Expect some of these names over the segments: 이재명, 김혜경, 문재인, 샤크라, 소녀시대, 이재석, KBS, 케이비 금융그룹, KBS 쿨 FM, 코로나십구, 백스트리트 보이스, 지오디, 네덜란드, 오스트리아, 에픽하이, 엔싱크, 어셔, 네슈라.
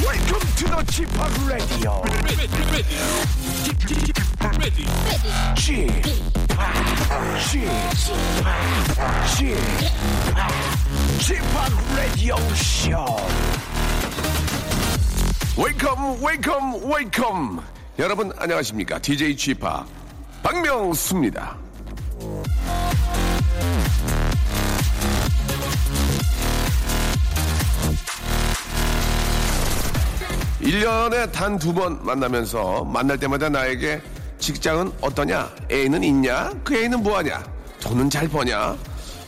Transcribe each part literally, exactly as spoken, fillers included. Welcome to the G-팝 Radio. G-팝 Radio Show. Welcome, welcome, welcome. 여러분 안녕하십니까? 디제이 G-팝 박명수입니다. 일 년에 단 두 번 만나면서 만날 때마다 나에게 직장은 어떠냐? 애인은 있냐? 그 애인은 뭐하냐? 돈은 잘 버냐?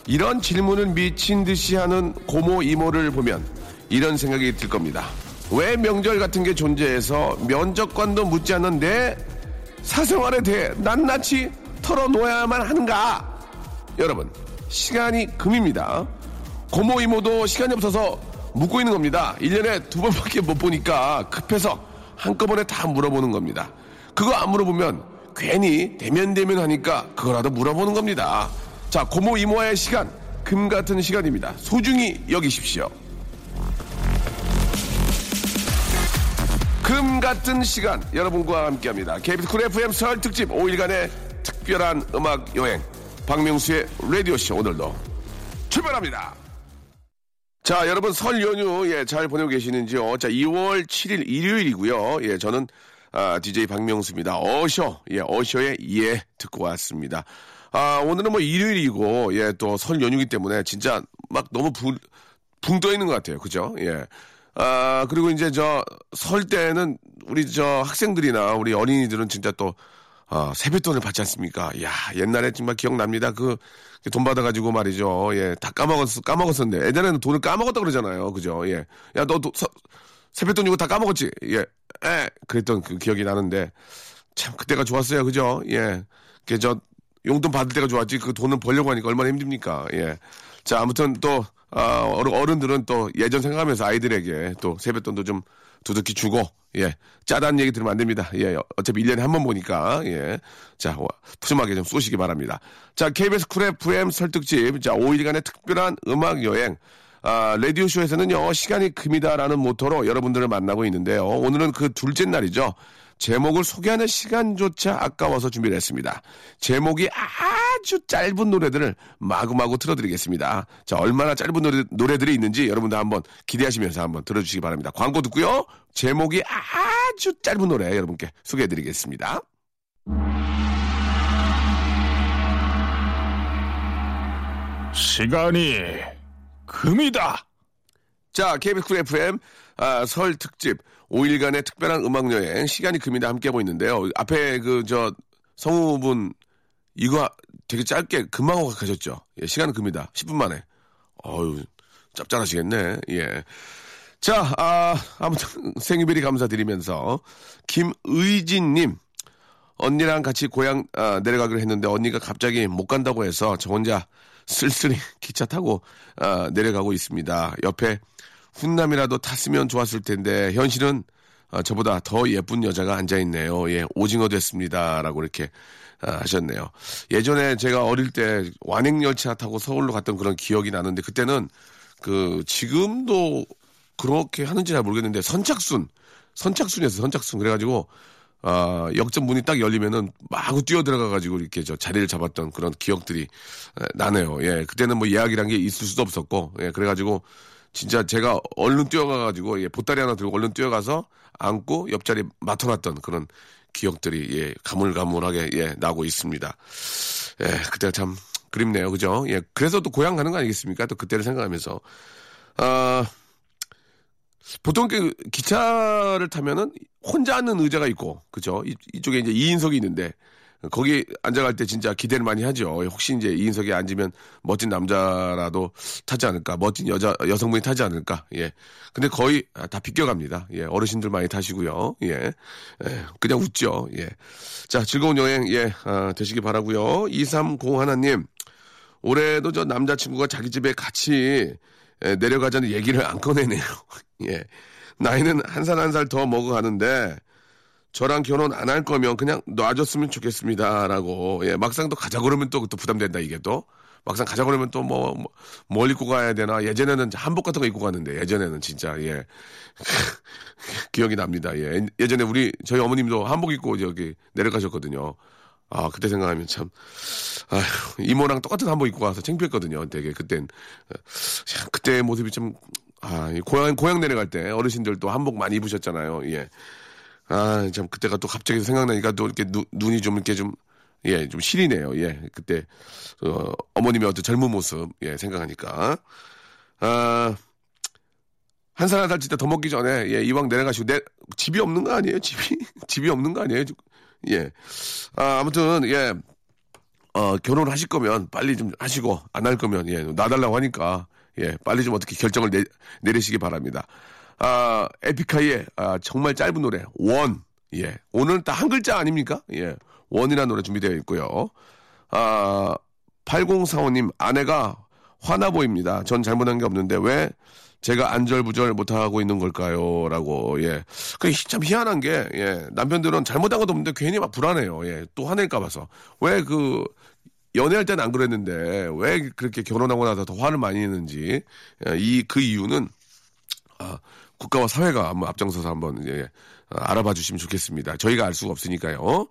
이런 질문을 미친 듯이 하는 고모 이모를 보면 이런 생각이 들 겁니다. 왜 명절 같은 게 존재해서 면접관도 묻지 않는 내 사생활에 대해 낱낱이 털어놓아야만 하는가? 여러분, 시간이 금입니다. 고모 이모도 시간이 없어서 묻고 있는 겁니다. 일 년에 두 번밖에 못 보니까 급해서 한꺼번에 다 물어보는 겁니다. 그거 안 물어보면 괜히 대면대면 하니까 그거라도 물어보는 겁니다. 자, 고모 이모와의 시간, 금 같은 시간입니다. 소중히 여기십시오. 금 같은 시간, 여러분과 함께합니다. 케이비에스 쿨 에프엠 설 특집 오 일간의 특별한 음악 여행, 박명수의 라디오쇼 오늘도 출발합니다. 자, 여러분 설 연휴 예, 잘 보내고 계시는지요? 자, 이월 칠일 일요일이고요. 예, 저는 아, 디제이 박명수입니다. 어셔, 예, 어셔의 예 듣고 왔습니다. 아, 오늘은 뭐 일요일이고 예, 또 설 연휴이기 때문에 진짜 막 너무 붕, 붕 떠 있는 것 같아요. 그죠? 예. 아, 그리고 이제 저 설 때는 우리 저 학생들이나 우리 어린이들은 진짜 또 아, 세뱃돈을 받지 않습니까? 야, 옛날에 정말 기억납니다. 그 돈 받아가지고 말이죠. 예, 다 까먹었, 까먹었었는데. 예전에는 돈을 까먹었다 그러잖아요. 그죠? 예. 야, 너, 너 서, 세뱃돈 이거 다 까먹었지? 예, 에, 그랬던 그 기억이 나는데. 참, 그때가 좋았어요. 그죠? 예. 그, 저, 용돈 받을 때가 좋았지. 그 돈을 벌려고 하니까 얼마나 힘듭니까? 예. 자, 아무튼 또, 아, 어른들은 또 예전 생각하면서 아이들에게 또 세뱃돈도 좀 두둑히 주고, 예. 짜다는 얘기 들으면 안 됩니다. 예. 어차피 일 년에 한 번 보니까, 예. 자, 푸짐하게 좀 쏘시기 바랍니다. 자, 케이비에스 쿨 에프엠 설득집. 자, 오 일간의 특별한 음악 여행. 아, 라디오쇼에서는요, 시간이 금이다라는 모토로 여러분들을 만나고 있는데요. 오늘은 그 둘째 날이죠. 제목을 소개하는 시간조차 아까워서 준비를 했습니다. 제목이 아주 짧은 노래들을 마구마구 틀어드리겠습니다. 자, 얼마나 짧은 노래, 노래들이 있는지 여러분도 한번 기대하시면서 한번 들어주시기 바랍니다. 광고 듣고요. 제목이 아주 짧은 노래 여러분께 소개해드리겠습니다. 시간이 금이다. 자, 케이비에스 쿨 에프엠 아, 설 특집 오 일간의 특별한 음악여행 시간이 금이다 함께하고 있는데요. 앞에 그 저 성우분 이거 되게 짧게 금방하고 가셨죠. 예, 시간은 금이다. 십 분 만에. 어유 짭짤하시겠네. 예. 자, 아, 아무튼 생일베리 감사드리면서 김의진님. 언니랑 같이 고향 아, 내려가기로 했는데 언니가 갑자기 못 간다고 해서 저 혼자 쓸쓸히 기차 타고 아, 내려가고 있습니다. 옆에 훈남이라도 탔으면 좋았을 텐데 현실은 아, 저보다 더 예쁜 여자가 앉아있네요. 예, 오징어 됐습니다. 라고 이렇게 아, 하셨네요. 예전에 제가 어릴 때 완행열차 타고 서울로 갔던 그런 기억이 나는데 그때는 그 지금도 그렇게 하는지 잘 모르겠는데 선착순, 선착순이었어요. 선착순. 그래가지고 아, 역전 문이 딱 열리면은 마구 뛰어 들어가가지고 이렇게 저 자리를 잡았던 그런 기억들이 나네요. 예, 그때는 뭐 예약이란 게 있을 수도 없었고, 예, 그래가지고 진짜 제가 얼른 뛰어가가지고, 예, 보따리 하나 들고 얼른 뛰어가서 안고 옆자리 맡아놨던 그런 기억들이, 예, 가물가물하게, 예, 나고 있습니다. 예, 그때가 참 그립네요. 그죠? 예, 그래서 또 고향 가는 거 아니겠습니까? 또 그때를 생각하면서. 아, 보통 그 기차를 타면은 혼자 앉는 의자가 있고, 그죠? 이, 이쪽에 이제 이 인석이 있는데, 거기 앉아갈 때 진짜 기대를 많이 하죠. 혹시 이제 이인석에 앉으면 멋진 남자라도 타지 않을까, 멋진 여자, 여성분이 타지 않을까. 예. 근데 거의 다 비껴갑니다. 예. 어르신들 많이 타시고요. 예. 예. 그냥 웃죠. 예. 자, 즐거운 여행, 예. 아, 되시기 바라고요. 이삼공일 님. 올해도 저 남자친구가 자기 집에 같이 예, 내려가자는 얘기를 안 꺼내네요. 예. 나이는 한 살 한 살 더 먹어가는데, 저랑 결혼 안 할 거면 그냥 놔줬으면 좋겠습니다. 라고. 예, 막상 또 가자 그러면 또, 또 부담된다, 이게 또. 막상 가자 그러면 또 뭐, 뭐, 뭘 입고 가야 되나. 예전에는 한복 같은 거 입고 갔는데, 예전에는 진짜, 예. 기억이 납니다. 예. 예전에 우리, 저희 어머님도 한복 입고 저기 내려가셨거든요. 아, 그때 생각하면 참, 아휴, 이모랑 똑같은 한복 입고 가서 창피했거든요. 되게 그땐. 그때의 모습이 참, 아, 고향, 고향 내려갈 때 어르신들 또 한복 많이 입으셨잖아요. 예. 아, 참, 그때가 또 갑자기 생각나니까 또 이렇게 누, 눈이 좀 이렇게 좀, 예, 좀 시리네요. 예, 그때, 어, 어머님의 어떤 젊은 모습, 예, 생각하니까. 아, 한 살 한 살 진짜 더 먹기 전에, 예, 이왕 내려가시고, 내, 집이 없는 거 아니에요? 집이, 집이 없는 거 아니에요? 예. 아, 아무튼, 예, 어, 결혼을 하실 거면 빨리 좀 하시고, 안 할 거면, 예, 놔달라고 하니까, 예, 빨리 좀 어떻게 결정을 내, 내리시기 바랍니다. 아, 에픽하이의 아, 정말 짧은 노래 원. 예. 오늘 딱 한 글자 아닙니까? 예. 원이라는 노래 준비되어 있고요. 아, 팔공사오 님 아내가 화나 보입니다. 전 잘못한 게 없는데 왜 제가 안절부절 못하고 있는 걸까요? 라고. 예. 그게 참 희한한 게, 예. 남편들은 잘못한 것도 없는데 괜히 막 불안해요. 예. 또 화낼까 봐서. 왜 그 연애할 때는 안 그랬는데 왜 그렇게 결혼하고 나서 더 화를 많이 내는지. 예. 이 그 이유는 아, 국가와 사회가 한번 앞장서서 한번 예, 알아봐 주시면 좋겠습니다. 저희가 알 수가 없으니까요.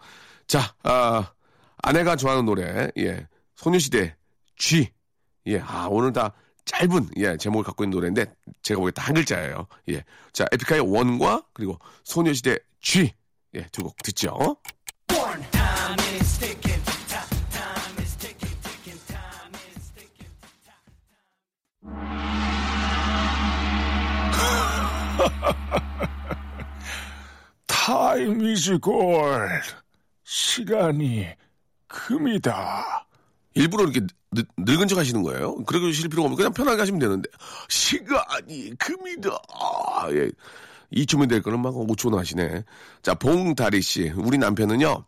자, 아, 아내가 좋아하는 노래, 예, 소녀시대 G, 예, 아 오늘 다 짧은 예 제목을 갖고 있는 노래인데 제가 보기엔 다 한 글자예요. 예, 자 에픽하이의 원과 그리고 소녀시대 G, 예, 두 곡 듣죠. Time is gold. 시간이 금이다. 일부러 이렇게 늙, 늙은 척 하시는 거예요? 그러고 쉴 필요가 없고 그냥 편하게 하시면 되는데 시간이 금이다. 아, 예. 이 초면 될 거는 막 오 초나 하시네. 자, 봉다리 씨. 우리 남편은요.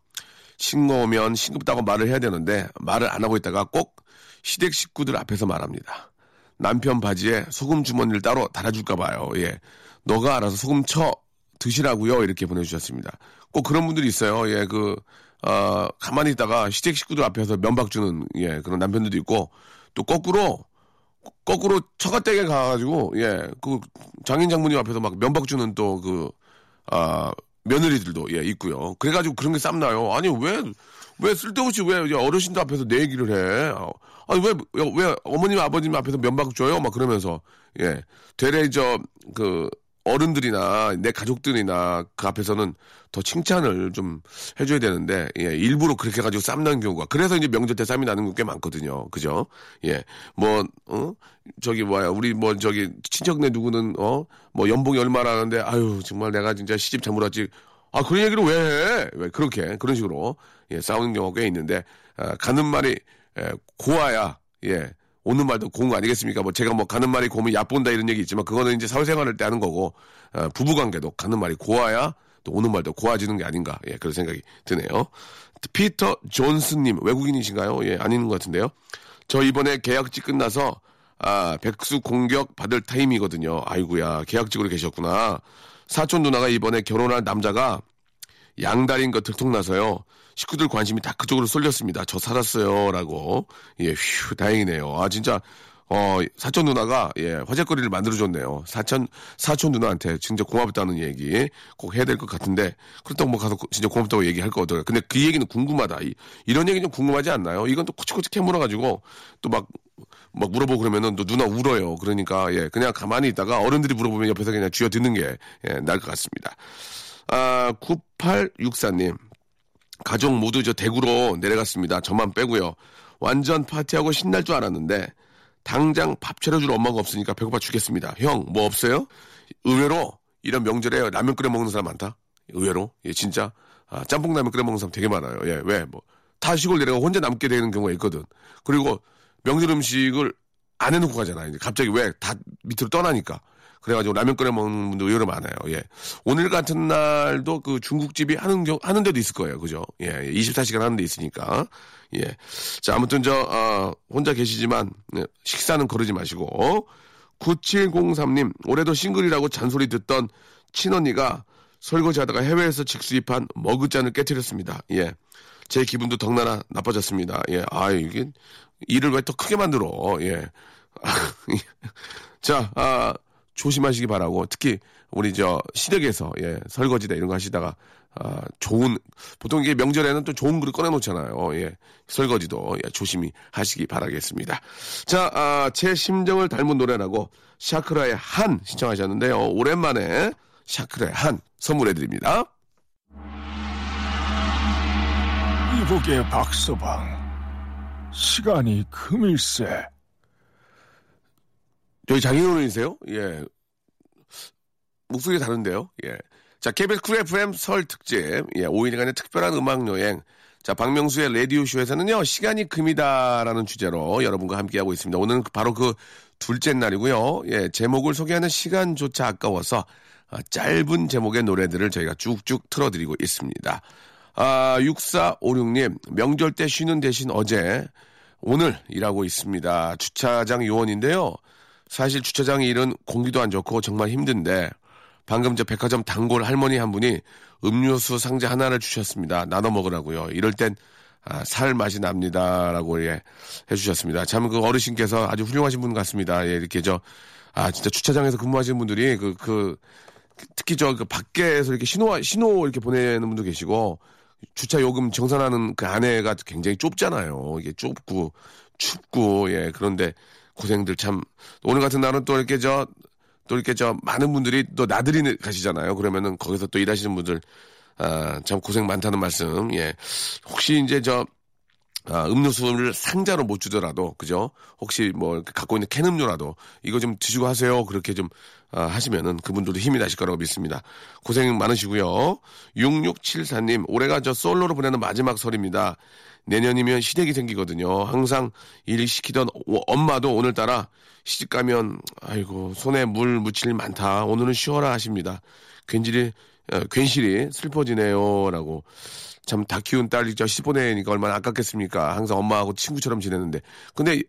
신고 오면 싱겁다고 말을 해야 되는데 말을 안 하고 있다가 꼭 시댁 식구들 앞에서 말합니다. 남편 바지에 소금 주머니를 따로 달아줄까 봐요. 예. 너가 알아서 소금 쳐 드시라고요. 이렇게 보내주셨습니다. 꼭 그런 분들이 있어요. 예, 그, 어, 가만히 있다가 시댁 식구들 앞에서 면박 주는, 예, 그런 남편들도 있고, 또 거꾸로, 거꾸로 처가댁에 가가지고, 예, 그, 장인 장모님 앞에서 막 면박 주는 또 그, 아, 며느리들도, 예, 있고요. 그래가지고 그런 게 쌈나요. 아니, 왜, 왜 쓸데없이 왜 어르신들 앞에서 내 얘기를 해? 아니, 왜, 왜 어머님, 아버님 앞에서 면박 줘요? 막 그러면서, 예. 되레, 저, 그, 어른들이나 내 가족들이나 그 앞에서는 더 칭찬을 좀 해줘야 되는데, 예, 일부러 그렇게 해가지고 쌈 나는 경우가. 그래서 이제 명절 때 쌈이 나는 게 꽤 많거든요. 그죠? 예. 뭐, 어? 저기 뭐야. 우리 뭐 저기 친척네 누구는, 어? 뭐 연봉이 얼마라는데, 아유, 정말 내가 진짜 시집 잘못 왔지. 아, 그런 얘기를 왜 해? 왜 그렇게, 그런 식으로, 예, 싸우는 경우가 꽤 있는데, 아, 가는 말이, 예, 고와야, 예. 오는 말도 고운 거 아니겠습니까? 뭐 제가 뭐 가는 말이 고우면 얕본다 이런 얘기 있지만 그거는 이제 사회생활할 때 하는 거고 어, 부부관계도 가는 말이 고와야 또 오는 말도 고와지는 게 아닌가 예 그런 생각이 드네요. 피터 존스님 외국인이신가요? 예 아닌 것 같은데요. 저 이번에 계약직 끝나서 아 백수 공격 받을 타임이거든요. 아이고야 계약직으로 계셨구나. 사촌 누나가 이번에 결혼할 남자가 양다리인 거 들통나서요. 식구들 관심이 다 그쪽으로 쏠렸습니다. 저 살았어요. 라고. 예, 휴, 다행이네요. 아, 진짜, 어, 사촌 누나가, 예, 화제거리를 만들어줬네요. 사촌, 사촌 누나한테 진짜 고맙다는 얘기 꼭 해야 될 것 같은데, 그렇다고 뭐 가서 진짜 고맙다고 얘기할 거 어떨까. 근데 그 얘기는 궁금하다. 이, 이런 얘기 좀 궁금하지 않나요? 이건 또 코치코치 캐물어가지고, 또 막, 막 물어보고 그러면은 또 누나 울어요. 그러니까, 예, 그냥 가만히 있다가 어른들이 물어보면 옆에서 그냥 쥐어 듣는 게, 예, 나을 것 같습니다. 아, 구팔육사 님. 가족 모두 저 대구로 내려갔습니다. 저만 빼고요. 완전 파티하고 신날 줄 알았는데 당장 밥 차려줄 엄마가 없으니까 배고파 죽겠습니다. 형, 뭐 없어요? 의외로 이런 명절에 라면 끓여 먹는 사람 많다. 의외로. 예, 진짜. 아, 짬뽕 라면 끓여 먹는 사람 되게 많아요. 예, 왜? 뭐 다 시골 내려가 혼자 남게 되는 경우가 있거든. 그리고 명절 음식을 안 해놓고 가잖아. 이제 갑자기 왜? 다 밑으로 떠나니까. 그래가지고 라면 끓여 먹는 분들 의외로 많아요. 예. 오늘 같은 날도 그 중국집이 하는 경, 하는 데도 있을 거예요. 그죠? 예. 이십사 시간 하는 데 있으니까. 예. 자, 아무튼 저, 어, 혼자 계시지만, 예. 식사는 거르지 마시고. 구칠공삼 님, 올해도 싱글이라고 잔소리 듣던 친언니가 설거지 하다가 해외에서 직수입한 머그잔을 깨뜨렸습니다. 예. 제 기분도 덩달아 나빠졌습니다. 예. 아, 이게, 일을 왜 또 크게 만들어. 예. 자, 아, 조심하시기 바라고. 특히, 우리 저, 시댁에서, 예, 설거지다 이런 거 하시다가, 아, 좋은, 보통 이게 명절에는 또 좋은 그릇 꺼내놓잖아요. 예. 설거지도, 예, 조심히 하시기 바라겠습니다. 자, 아, 제 심정을 닮은 노래라고, 샤크라의 한 시청하셨는데요. 오랜만에 샤크라의 한 선물해드립니다. 이북의 박서방. 시간이 금일세. 저희 장인어른이세요? 예. 목소리 다른데요? 예. 자, 케이비에스 쿨 에프엠 설 특집. 예, 오 일간의 특별한 음악 여행. 자, 박명수의 라디오쇼에서는요, 시간이 금이다라는 주제로 여러분과 함께하고 있습니다. 오늘은 바로 그 둘째 날이고요. 예, 제목을 소개하는 시간조차 아까워서 짧은 제목의 노래들을 저희가 쭉쭉 틀어드리고 있습니다. 아, 육사오육 님, 명절 때 쉬는 대신 어제, 오늘 일하고 있습니다. 주차장 요원인데요. 사실 주차장 일은 공기도 안 좋고 정말 힘든데 방금 저 백화점 단골 할머니 한 분이 음료수 상자 하나를 주셨습니다. 나눠 먹으라고요. 이럴 땐 아, 살 맛이 납니다. 라고 예, 해주셨습니다. 참 그 어르신께서 아주 훌륭하신 분 같습니다. 예, 이렇게 저, 아, 진짜 주차장에서 근무하시는 분들이 그, 그, 특히 저 그 밖에서 이렇게 신호, 신호 이렇게 보내는 분도 계시고 주차 요금 정산하는 그 안에가 굉장히 좁잖아요. 이게 좁고 춥고 예, 그런데 고생들 참 오늘 같은 날은 또 이렇게 저 또 이렇게 저 많은 분들이 또 나들이 가시잖아요. 그러면은 거기서 또 일하시는 분들 아, 참 고생 많다는 말씀. 예, 혹시 이제 저 아, 음료수를 상자로 못 주더라도 그죠? 혹시 뭐 갖고 있는 캔 음료라도 이거 좀 드시고 하세요. 그렇게 좀 아, 하시면은 그분들도 힘이 나실 거라고 믿습니다. 고생 많으시고요. 육육칠사 님 올해가 저 솔로로 보내는 마지막 설입니다. 내년이면 시댁이 생기거든요. 항상 일 시키던 엄마도 오늘따라 시집 가면 아이고 손에 물 묻힐 일 많다. 오늘은 쉬어라 하십니다. 괜시리 괜시리 슬퍼지네요라고. 참 다 키운 딸이 저 시집 보내니까 얼마나 아깝겠습니까. 항상 엄마하고 친구처럼 지냈는데 근데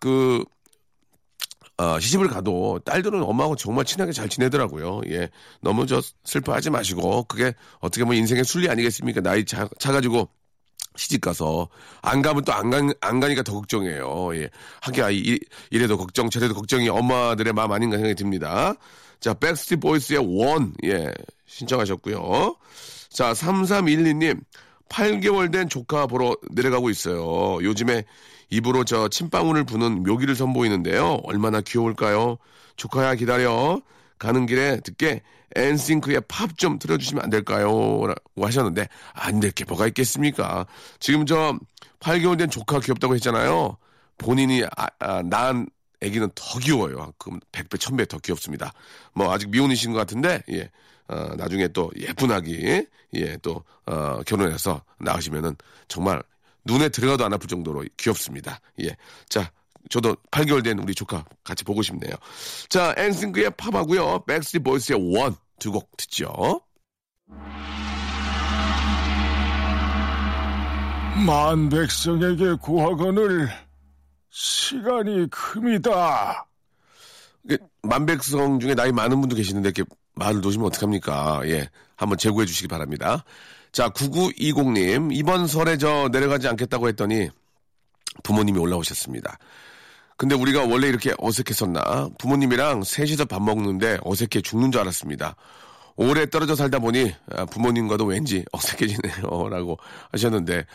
그 어, 시집을 가도 딸들은 엄마하고 정말 친하게 잘 지내더라고요. 예, 너무 저 슬퍼하지 마시고 그게 어떻게 보면 인생의 순리 아니겠습니까. 나이 차, 차 가지고. 시집가서, 안 가면 또 안 가, 안 가니까 더 걱정이에요. 예. 하기야, 이, 이래도 걱정, 저래도 걱정이 엄마들의 마음 아닌가 생각이 듭니다. 자, 백스트리트 보이스의 원, 예, 신청하셨고요. 자, 삼삼일이 님, 팔 개월 된 조카 보러 내려가고 있어요. 요즘에 입으로 저 침방울을 부는 묘기를 선보이는데요. 얼마나 귀여울까요? 조카야, 기다려. 가는 길에 듣게 엔싱크의 팝 좀 틀어주시면 안 될까요? 라고 하셨는데 안 될 게 뭐가 있겠습니까? 지금 저 팔 개월 된 조카 귀엽다고 했잖아요. 본인이 아, 아, 낳은 아기는 더 귀여워요. 그럼 백 배, 천 배 더 귀엽습니다. 뭐 아직 미혼이신 것 같은데 예, 어, 나중에 또 예쁜 아기 예, 또 어, 결혼해서 낳으시면은 정말 눈에 들어가도 안 아플 정도로 귀엽습니다. 예, 자. 저도 팔 개월 된 우리 조카 같이 보고 싶네요. 자, 엔싱크의 팝하고요. 백스트리트 보이스의 원 두 곡 듣죠. 만 백성에게 구하거늘 시간이 금이다. 만 백성 중에 나이 많은 분도 계시는데 이렇게 말을 놓으시면 어떡합니까? 예, 한번 재고해 주시기 바랍니다. 자, 구구이공 님 이번 설에 저 내려가지 않겠다고 했더니 부모님이 올라오셨습니다. 근데 우리가 원래 이렇게 어색했었나? 부모님이랑 셋이서 밥 먹는데 어색해 죽는 줄 알았습니다. 오래 떨어져 살다 보니 부모님과도 왠지 어색해지네요. 라고 하셨는데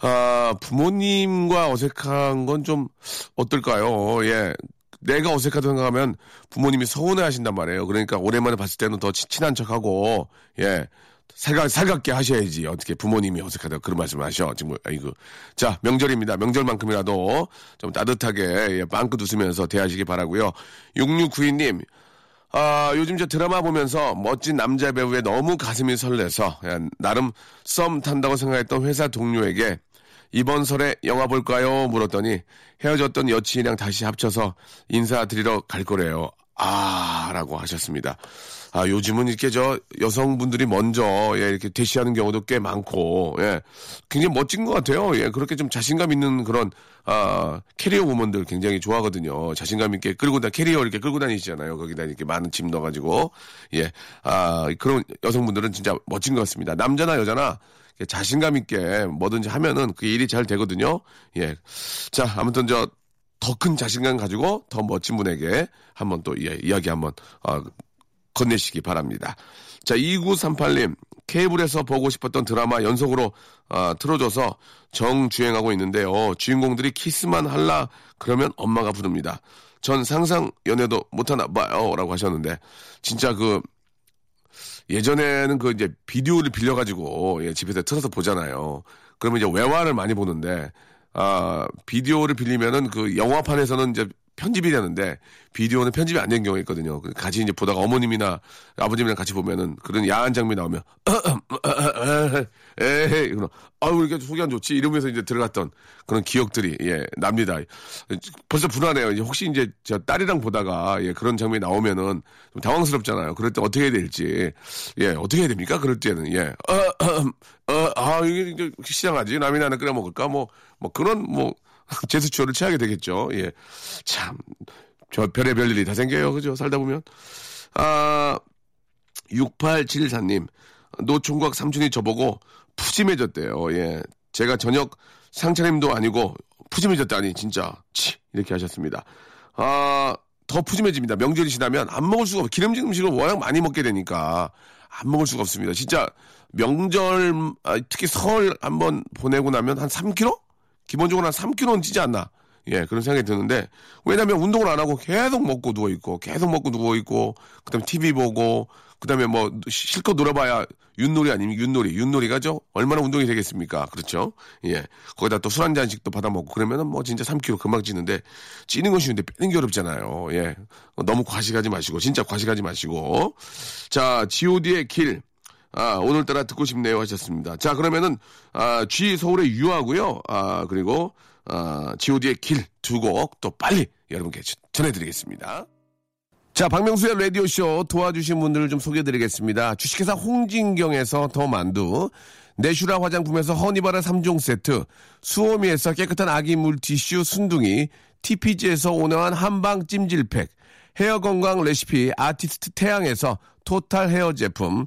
아, 부모님과 어색한 건 좀 어떨까요? 예, 내가 어색하다고 생각하면 부모님이 서운해하신단 말이에요. 그러니까 오랜만에 봤을 때는 더 친한 척하고 예, 살갑, 살갑게 하셔야지. 어떻게 부모님이 어색하다고 그런 말씀을 하셔. 지금, 아이고. 자, 명절입니다. 명절만큼이라도 좀 따뜻하게, 예, 빵긋 웃으면서 대하시기 바라고요. 육육구이 님, 아, 요즘 저 드라마 보면서 멋진 남자 배우에 너무 가슴이 설레서, 예, 나름 썸 탄다고 생각했던 회사 동료에게 이번 설에 영화 볼까요? 물었더니 헤어졌던 여친이랑 다시 합쳐서 인사드리러 갈 거래요. 아, 라고 하셨습니다. 아, 요즘은 이렇게 저 여성분들이 먼저, 예, 이렇게 대시하는 경우도 꽤 많고, 예, 굉장히 멋진 것 같아요. 예, 그렇게 좀 자신감 있는 그런, 아, 캐리어 우먼들 굉장히 좋아하거든요. 자신감 있게 끌고 다, 캐리어 이렇게 끌고 다니시잖아요. 거기다 이렇게 많은 짐 넣어가지고, 예, 아, 그런 여성분들은 진짜 멋진 것 같습니다. 남자나 여자나, 예, 자신감 있게 뭐든지 하면은 그 일이 잘 되거든요. 예. 자, 아무튼 저, 더 큰 자신감 가지고 더 멋진 분에게 한번 또 예, 이야기 한번 어, 건네시기 바랍니다. 자, 이구삼팔 님 케이블에서 보고 싶었던 드라마 연속으로 어, 틀어줘서 정주행하고 있는데요. 주인공들이 키스만 할라 그러면 엄마가 부릅니다. 전 상상 연애도 못하나 봐요 라고 하셨는데 진짜 그 예전에는 그 이제 비디오를 빌려가지고 예, 집에서 틀어서 보잖아요. 그러면 이제 외화를 많이 보는데 아, 비디오를 빌리면은 그 영화판에서는 이제 편집이 되는데 비디오는 편집이 안 된 경우가 있거든요. 같이 이제 보다가 어머님이나 아버님이랑 같이 보면은 그런 야한 장면 나오면 에이, 그럼 아유 이렇게 속이 안 좋지 이러면서 이제 들어갔던 그런 기억들이 예 납니다. 벌써 불안해요. 이제 혹시 이제 저 딸이랑 보다가 예 그런 장면이 나오면은 좀 당황스럽잖아요. 그럴 때 어떻게 해야 될지 예 어떻게 해야 됩니까? 그럴 때는 예 어, 어, 아 이게 이제 시장하지 라면 하나 끓여 먹을까 뭐 뭐 그런 뭐 제스처를 취하게 되겠죠. 예. 참, 저 별의 별 일이 다 생겨요. 그죠? 살다 보면. 아, 육팔칠사 님. 노총각 삼촌이 저보고 푸짐해졌대요. 예. 제가 저녁 상차림도 아니고 푸짐해졌다니, 진짜. 치. 이렇게 하셨습니다. 아, 더 푸짐해집니다. 명절이 지나면 안 먹을 수가 없어요. 기름진 음식을 워낙 많이 먹게 되니까. 안 먹을 수가 없습니다. 진짜 명절, 특히 설 한번 보내고 나면 한 삼 킬로그램? 기본적으로 한 삼 킬로그램은 찌지 않나. 예, 그런 생각이 드는데. 왜냐면 운동을 안 하고 계속 먹고 누워있고, 계속 먹고 누워있고, 그 다음에 티비 보고, 그 다음에 뭐, 실컷 놀아봐야 윷놀이 아니면 윷놀이. 윷놀이가죠? 얼마나 운동이 되겠습니까? 그렇죠? 예. 거기다 또 술 한 잔씩도 받아먹고, 그러면은 뭐 진짜 삼 킬로그램 금방 찌는데, 찌는 건 쉬운데 빼는 게 어렵잖아요. 예. 너무 과식하지 마시고, 진짜 과식하지 마시고. 자, 지오디의 길. 아, 오늘따라 듣고 싶네요 하셨습니다. 자, 그러면은, 아, G 서울의 유하고요. 아, 그리고, 아, 지오디의 길 두 곡 또 빨리 여러분께 전해드리겠습니다. 자, 박명수의 라디오쇼 도와주신 분들을 좀 소개해드리겠습니다. 주식회사 홍진경에서 더 만두, 네슈라 화장품에서 허니바라 삼 종 세트, 수오미에서 깨끗한 아기 물티슈 순둥이, 티피지에서 온화한 한방 찜질팩, 헤어 건강 레시피 아티스트 태양에서 토탈 헤어 제품,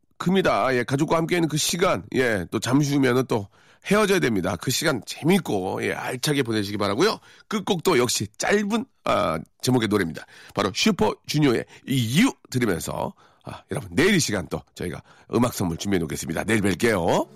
금이다. 예, 가족과 함께 있는 그 시간, 예, 또 잠시 후면은 또 헤어져야 됩니다. 그 시간 재밌고, 예, 알차게 보내시기 바라고요. 끝곡도 역시 짧은, 아, 제목의 노래입니다. 바로 슈퍼주니어의 이유 들으면서, 아, 여러분, 내일 이 시간 또 저희가 음악 선물 준비해 놓겠습니다. 내일 뵐게요.